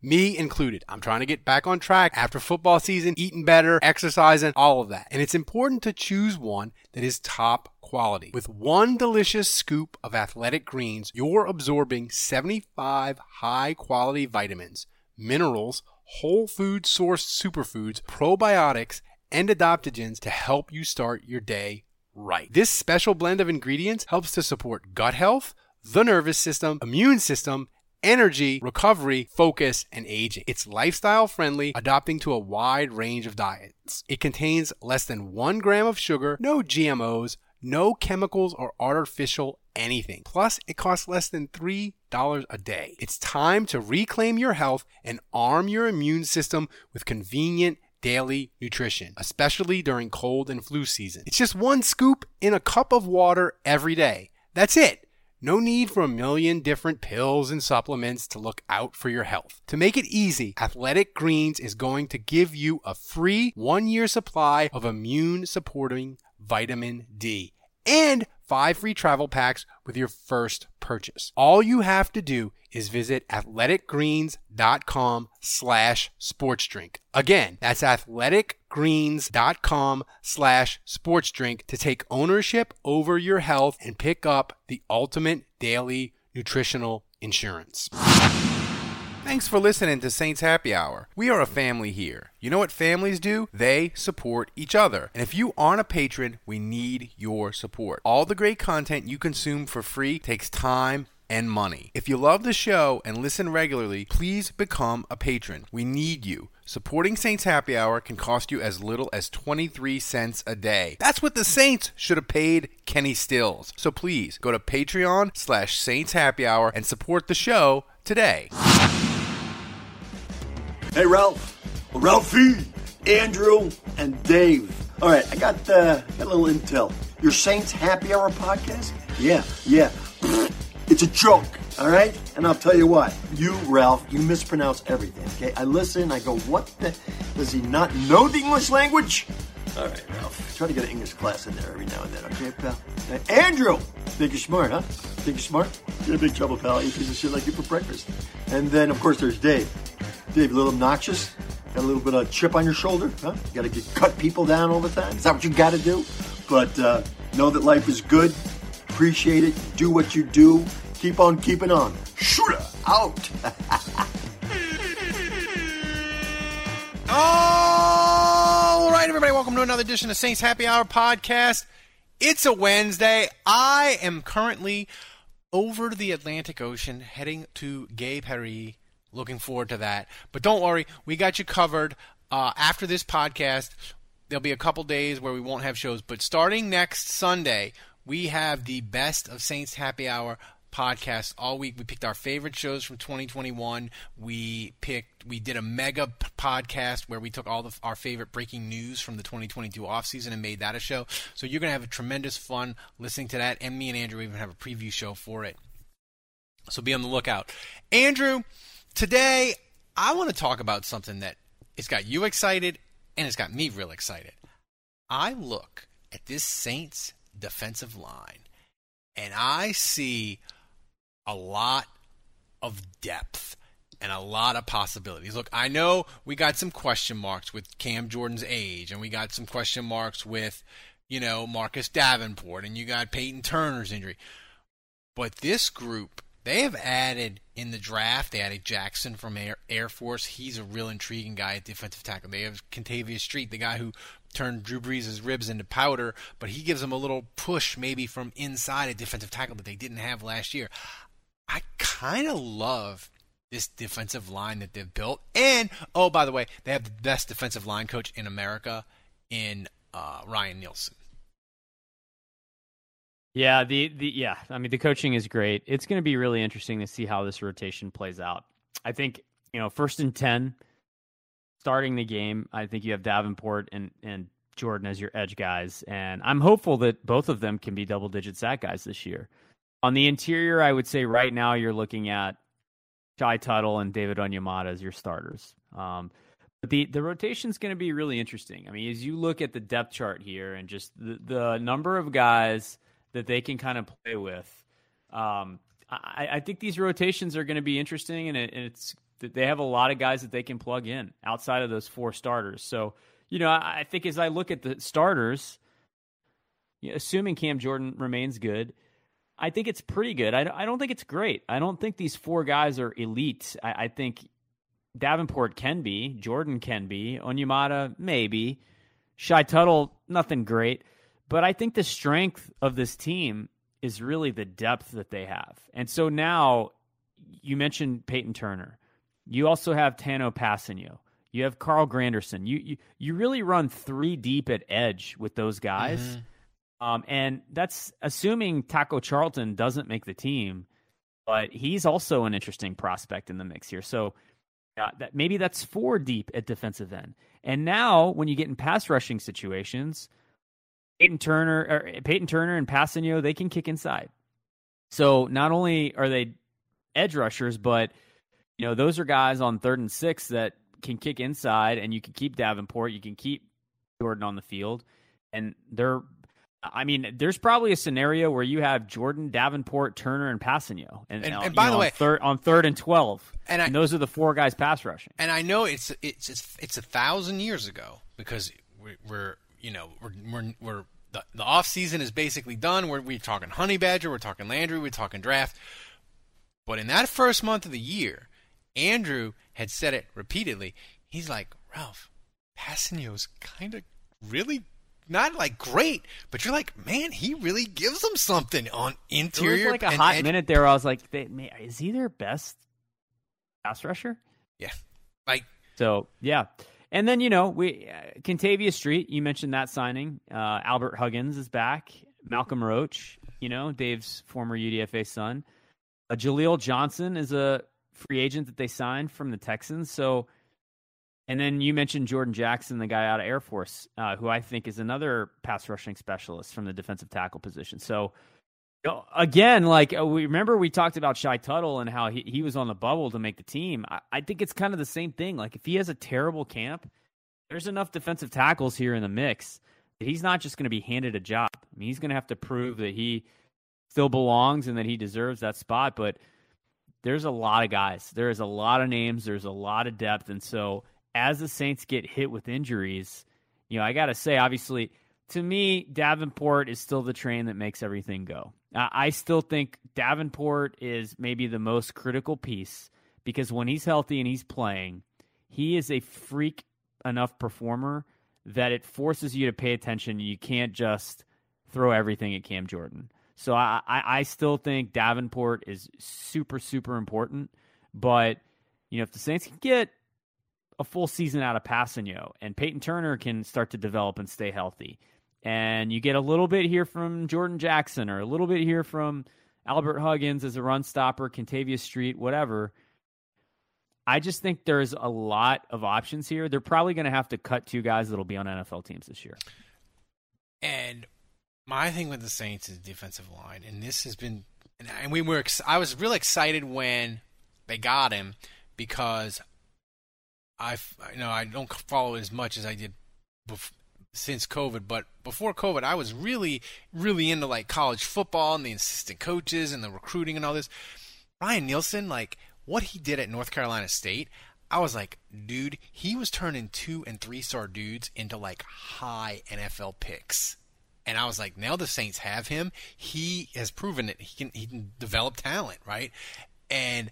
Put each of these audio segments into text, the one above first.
Me included. I'm trying to get back on track after football season, eating better, exercising, all of that. And it's important to choose one that is top quality. With one delicious scoop of Athletic Greens, you're absorbing 75 high-quality vitamins, minerals, whole food sourced superfoods, probiotics, and adaptogens to help you start your day right. This special blend of ingredients helps to support gut health, the nervous system, immune system, energy, recovery, focus, and aging. It's lifestyle-friendly, adapting to a wide range of diets. It contains less than 1 gram of sugar, no GMOs, no chemicals or artificial anything. Plus, it costs less than $3 a day. It's time to reclaim your health and arm your immune system with convenient daily nutrition, especially during cold and flu season. It's just one scoop in a cup of water every day. That's it. No need for a million different pills and supplements to look out for your health. To make it easy, Athletic Greens is going to give you a free 1-year supply of immune-supporting vitamin D and 5 free travel packs with your first purchase. All you have to do is visit athleticgreens.com/sportsdrink. Again, that's athleticgreens.com/sportsdrink to take ownership over your health and pick up the ultimate daily nutritional insurance. Thanks for listening to Saints Happy Hour. We are a family here. You know what families do? They support each other. And if you aren't a patron, we need your support. All the great content you consume for free takes time and money. If you love the show and listen regularly, please become a patron. We need you. Supporting Saints Happy Hour can cost you as little as 23 cents a day. That's what the Saints should have paid Kenny Stills. So please go to Patreon/Saints Happy Hour and support the show today. Hey, Ralph, Ralphie, Andrew, and Dave. All right, I got a little intel. Your Saints Happy Hour podcast? Yeah. It's a joke, all right? And I'll tell you what. You, Ralph, you mispronounce everything, okay? I listen, I go, what the? Does he not know the English language? All right, Ralph. Try to get an English class in there every now and then, okay, pal? Andrew! Think you're smart, huh? Think you're smart? You're in big trouble, pal. Eat piece of shit like you for breakfast. And then, of course, there's Dave. Dave, a little obnoxious? Got a little bit of chip on your shoulder, huh? You gotta cut people down all the time? Is that what you gotta do? But know that life is good. Appreciate it. Do what you do. Keep on keeping on. Shooter out. All right, everybody. Welcome to another edition of Saints Happy Hour podcast. It's a Wednesday. I am currently over the Atlantic Ocean heading to Gay Paris. Looking forward to that. But don't worry. We got you covered. After this podcast, there'll be a couple days where we won't have shows. But starting next Sunday, we have the best of Saints Happy Hour podcast all week. We picked our favorite shows from 2021. We did a mega podcast where we took all our favorite breaking news from the 2022 offseason and made that a show. So you're going to have a tremendous fun listening to that. And me and Andrew even have a preview show for it. So be on the lookout. Andrew, today I want to talk about something that it's got you excited and it's got me real excited. I look at this Saints defensive line, and I see a lot of depth and a lot of possibilities. Look, I know we got some question marks with Cam Jordan's age, and we got some question marks with, Marcus Davenport, and you got Peyton Turner's injury. But this group, they have added in the draft, they added Jackson from Air Force. He's a real intriguing guy at defensive tackle. They have Kentavius Street, the guy who turn Drew Brees' ribs into powder, but he gives them a little push maybe from inside a defensive tackle that they didn't have last year. I kind of love this defensive line that they've built. And, oh, by the way, they have the best defensive line coach in America in Ryan Nielsen. Yeah, yeah. I mean, the coaching is great. It's going to be really interesting to see how this rotation plays out. I think, you know, 1st and 10, starting the game, I think you have Davenport and Jordan as your edge guys, and I'm hopeful that both of them can be double-digit sack guys this year. On the interior, I would say right now you're looking at Shy Tuttle and David Onyemata as your starters. But the rotation's going to be really interesting. I mean, as you look at the depth chart here and just the number of guys that they can kind of play with. I think these rotations are going to be interesting, and it's they have a lot of guys that they can plug in outside of those four starters. So, you know, I think as I look at the starters, assuming Cam Jordan remains good, I think it's pretty good. I don't think it's great. I don't think these four guys are elite. I think Davenport can be, Jordan can be, Onyemata maybe, Shy Tuttle, nothing great. But I think the strength of this team is really the depth that they have. And so now you mentioned Peyton Turner. You also have Tanoh Kpassagnon. You have Carl Granderson. You really run three deep at edge with those guys. Mm-hmm. And that's assuming Taco Charlton doesn't make the team, but he's also an interesting prospect in the mix here. So maybe that's four deep at defensive end. And now when you get in pass rushing situations, Peyton Turner and Kpassagnon, they can kick inside. So not only are they edge rushers, but you know those are guys on 3rd and 6 that can kick inside, and you can keep Davenport, you can keep Jordan on the field, and there's probably a scenario where you have Jordan, Davenport, Turner, and Kpassagnon, and by the way, on 3rd and 12, and those are the four guys pass rushing. And I know it's 1,000 years ago because we're. You know, we're the off season is basically done. We're talking Honey Badger, we're talking Landry, we're talking draft. But in that first month of the year, Andrew had said it repeatedly. He's like, Ralph, Passagnon's kind of really not like great, but you're like, man, he really gives them something on interior. It was like a hot minute there. I was like, is he their best pass rusher? Yeah, like so, yeah. And then, you know, Kentavius Street, you mentioned that signing. Albert Huggins is back. Malcolm Roach, you know, Dave's former UDFA son. Jaleel Johnson is a free agent that they signed from the Texans. So, and then you mentioned Jordan Jackson, the guy out of Air Force, who I think is another pass rushing specialist from the defensive tackle position. So, you know, again, like we talked about Shy Tuttle and how he was on the bubble to make the team. I think it's kind of the same thing. Like if he has a terrible camp, there's enough defensive tackles here in the mix that he's not just going to be handed a job. I mean, he's going to have to prove that he still belongs and that he deserves that spot. But there's a lot of guys. There is a lot of names. There's a lot of depth. And so as the Saints get hit with injuries, you know, I got to say, obviously, to me, Davenport is still the train that makes everything go. I still think Davenport is maybe the most critical piece because when he's healthy and he's playing, he is a freak enough performer that it forces you to pay attention. You can't just throw everything at Cam Jordan. So I still think Davenport is super, super important. But, you know, if the Saints can get a full season out of Kpassagnon and Peyton Turner can start to develop and stay healthy, and you get a little bit here from Jordan Jackson or a little bit here from Albert Huggins as a run stopper, Kentavius Street, whatever. I just think there's a lot of options here. They're probably going to have to cut two guys that'll be on NFL teams this year. And my thing with the Saints is defensive line. And this has been, and I was really excited when they got him because I don't follow as much as I did before. Since COVID, but before COVID, I was really, really into like college football and the assistant coaches and the recruiting and all this. Ryan Nielsen, like what he did at North Carolina State, I was like, dude, he was turning 2- and 3-star dudes into like high NFL picks. And I was like, now the Saints have him. He has proven it. He can develop talent, right? And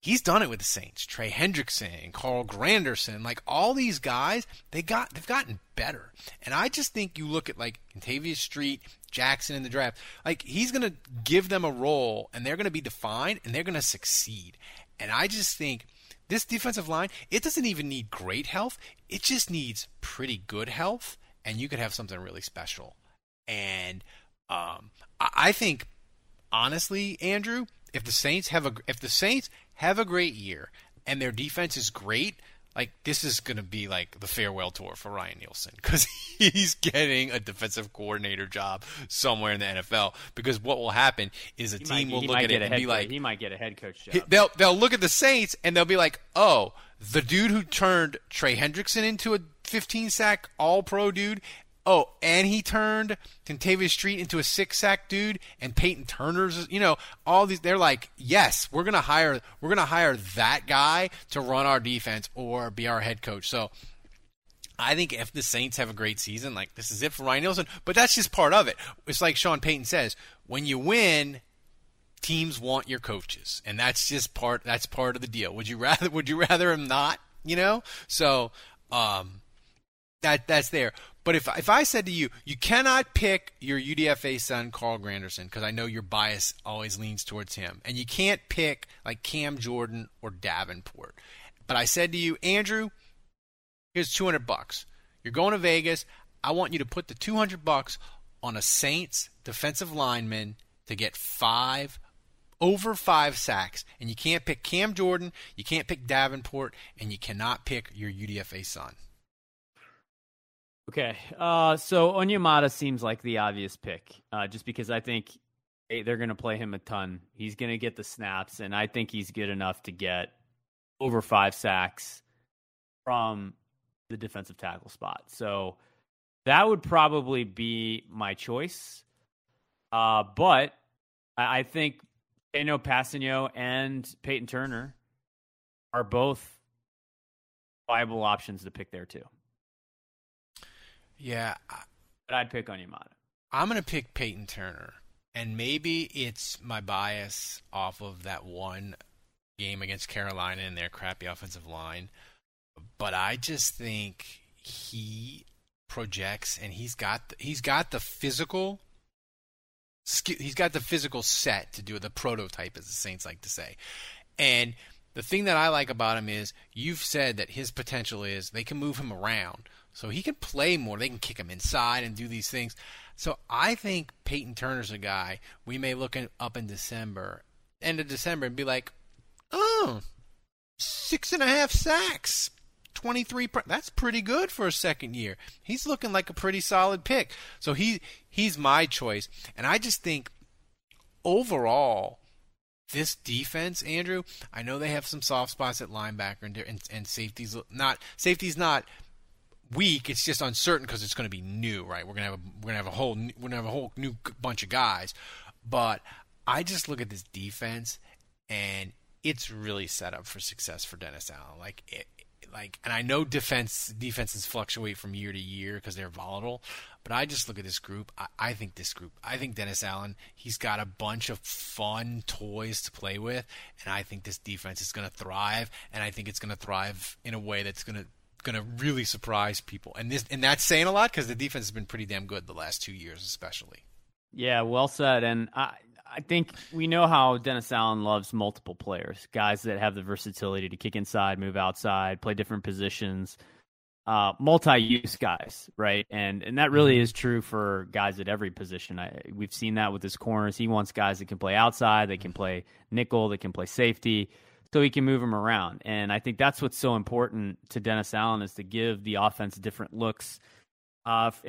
He's done it with the Saints. Trey Hendrickson, Carl Granderson, like all these guys, they've gotten better. And I just think you look at like Kentavius Street, Jackson in the draft, like he's going to give them a role and they're going to be defined and they're going to succeed. And I just think this defensive line, it doesn't even need great health. It just needs pretty good health, and you could have something really special. And I think, honestly, Andrew, if the Saints have a great year and their defense is great, like this is going to be like the farewell tour for Ryan Nielsen, because he's getting a defensive coordinator job somewhere in the NFL. Because what will happen is he might get a head coach job. They'll look at the Saints and they'll be like, oh, the dude who turned Trey Hendrickson into a 15-sack all-pro dude. Oh, and he turned Kentavius Street into a 6-sack dude, and Peyton Turner's, all these. They're like, yes, we're gonna hire that guy to run our defense or be our head coach. So I think if the Saints have a great season, like this is it for Ryan Nielsen. But that's just part of it. It's like Sean Payton says, when you win, teams want your coaches, and that's just part. That's part of the deal. Would you rather him not? So that's there. But if I said to you, you cannot pick your UDFA son, Carl Granderson, because I know your bias always leans towards him, and you can't pick like Cam Jordan or Davenport. But I said to you, Andrew, here's $200. You're going to Vegas. I want you to put the $200 on a Saints defensive lineman to get over five sacks. And you can't pick Cam Jordan, you can't pick Davenport, and you cannot pick your UDFA son. Okay, so Onyemata seems like the obvious pick, just because I think they're going to play him a ton. He's going to get the snaps, and I think he's good enough to get over 5 sacks from the defensive tackle spot. So that would probably be my choice. But I think Tanoh Kpassagnon and Peyton Turner are both viable options to pick there too. Yeah. But I'd pick Onyemata. I'm going to pick Peyton Turner. And maybe it's my bias off of that one game against Carolina and their crappy offensive line. But I just think he projects, and he's got the physical set to do it, the prototype, as the Saints like to say. And the thing that I like about him is you've said that his potential is they can move him around. So he can play more. They can kick him inside and do these things. So I think Peyton Turner's a guy we may look up in December, end of December, and be like, oh, 6.5 sacks, 23. That's pretty good for a second year. He's looking like a pretty solid pick. So he's my choice. And I just think overall, this defense, Andrew, I know they have some soft spots at linebacker and safety's not weak, it's just uncertain because it's going to be new, right? We're gonna have a whole new bunch of guys, but I just look at this defense and it's really set up for success for Dennis Allen. And I know defenses fluctuate from year to year because they're volatile, but I just look at this group. I think Dennis Allen, he's got a bunch of fun toys to play with, and I think this defense is going to thrive, and I think it's going to thrive in a way that's going to really surprise people. And that's saying a lot because the defense has been pretty damn good the last 2 years, especially. Yeah, well said. And I think we know how Dennis Allen loves multiple players, guys that have the versatility to kick inside, move outside, play different positions, multi-use guys, right? And that really is true for guys at every position. We've seen that with his corners. He wants guys that can play outside, they can play nickel, they can play safety, so he can move him around. And I think that's what's so important to Dennis Allen, is to give the offense different looks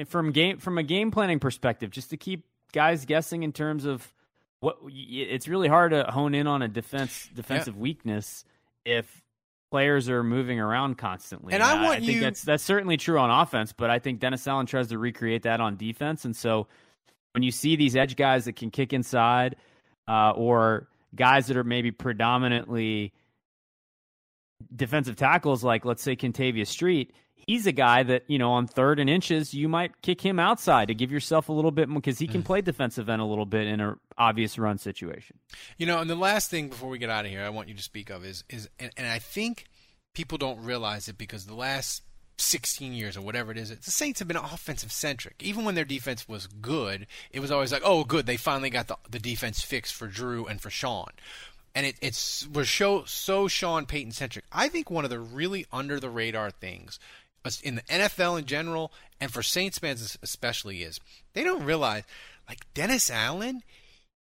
from a game planning perspective, just to keep guys guessing in terms of what it's really hard to hone in on a defensive weakness if players are moving around constantly. And I think that's certainly true on offense, but I think Dennis Allen tries to recreate that on defense. And so when you see these edge guys that can kick inside or guys that are maybe predominantly defensive tackles, like let's say Kentavius Street, he's a guy that, you know, on third and inches, you might kick him outside to give yourself a little bit more, because he can play defensive end a little bit in an obvious run situation. You know, and the last thing before we get out of here I want you to speak of is I think people don't realize it, because the last 16 years or whatever it is, the Saints have been offensive-centric. Even when their defense was good, it was always like, oh, good, they finally got the defense fixed for Drew and for Sean. And we're so Sean Payton-centric. I think one of the really under-the-radar things in the NFL in general, and for Saints fans especially, is they don't realize, like, Dennis Allen,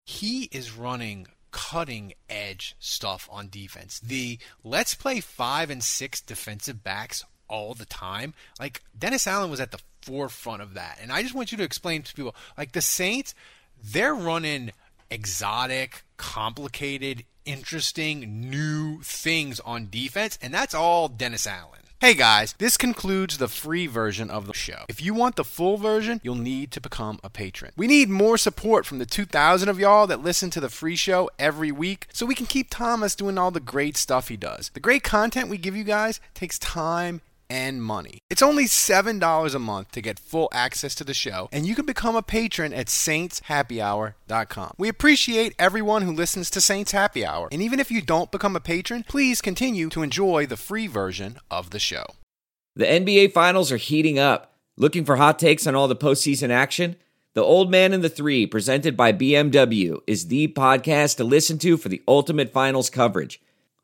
he is running cutting-edge stuff on defense. The let's play 5 and 6 defensive backs all the time. Like, Dennis Allen was at the forefront of that. And I just want you to explain to people, like, the Saints, they're running exotic, complicated, interesting, new things on defense, and that's all Dennis Allen. Hey guys, this concludes the free version of the show. If you want the full version, you'll need to become a patron. We need more support from the 2,000 of y'all that listen to the free show every week, so we can keep Thomas doing all the great stuff he does. The great content we give you guys takes time and money. It's only $7 a month to get full access to the show, and you can become a patron at saintshappyhour.com. We appreciate everyone who listens to Saints Happy Hour, and even if you don't become a patron, please continue to enjoy the free version of the show. The NBA Finals are heating up. Looking for hot takes on all the postseason action? The Old Man and the Three, presented by BMW, is the podcast to listen to for the ultimate Finals coverage.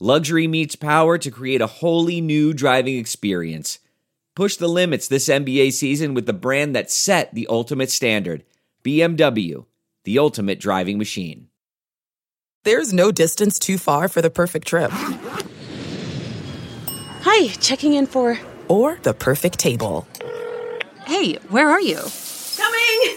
Luxury meets power to create a wholly new driving experience. Push the limits this NBA season with the brand that set the ultimate standard. BMW, the ultimate driving machine. There's no distance too far for the perfect trip. Hi, checking in for... Or the perfect table. Hey, where are you? Coming!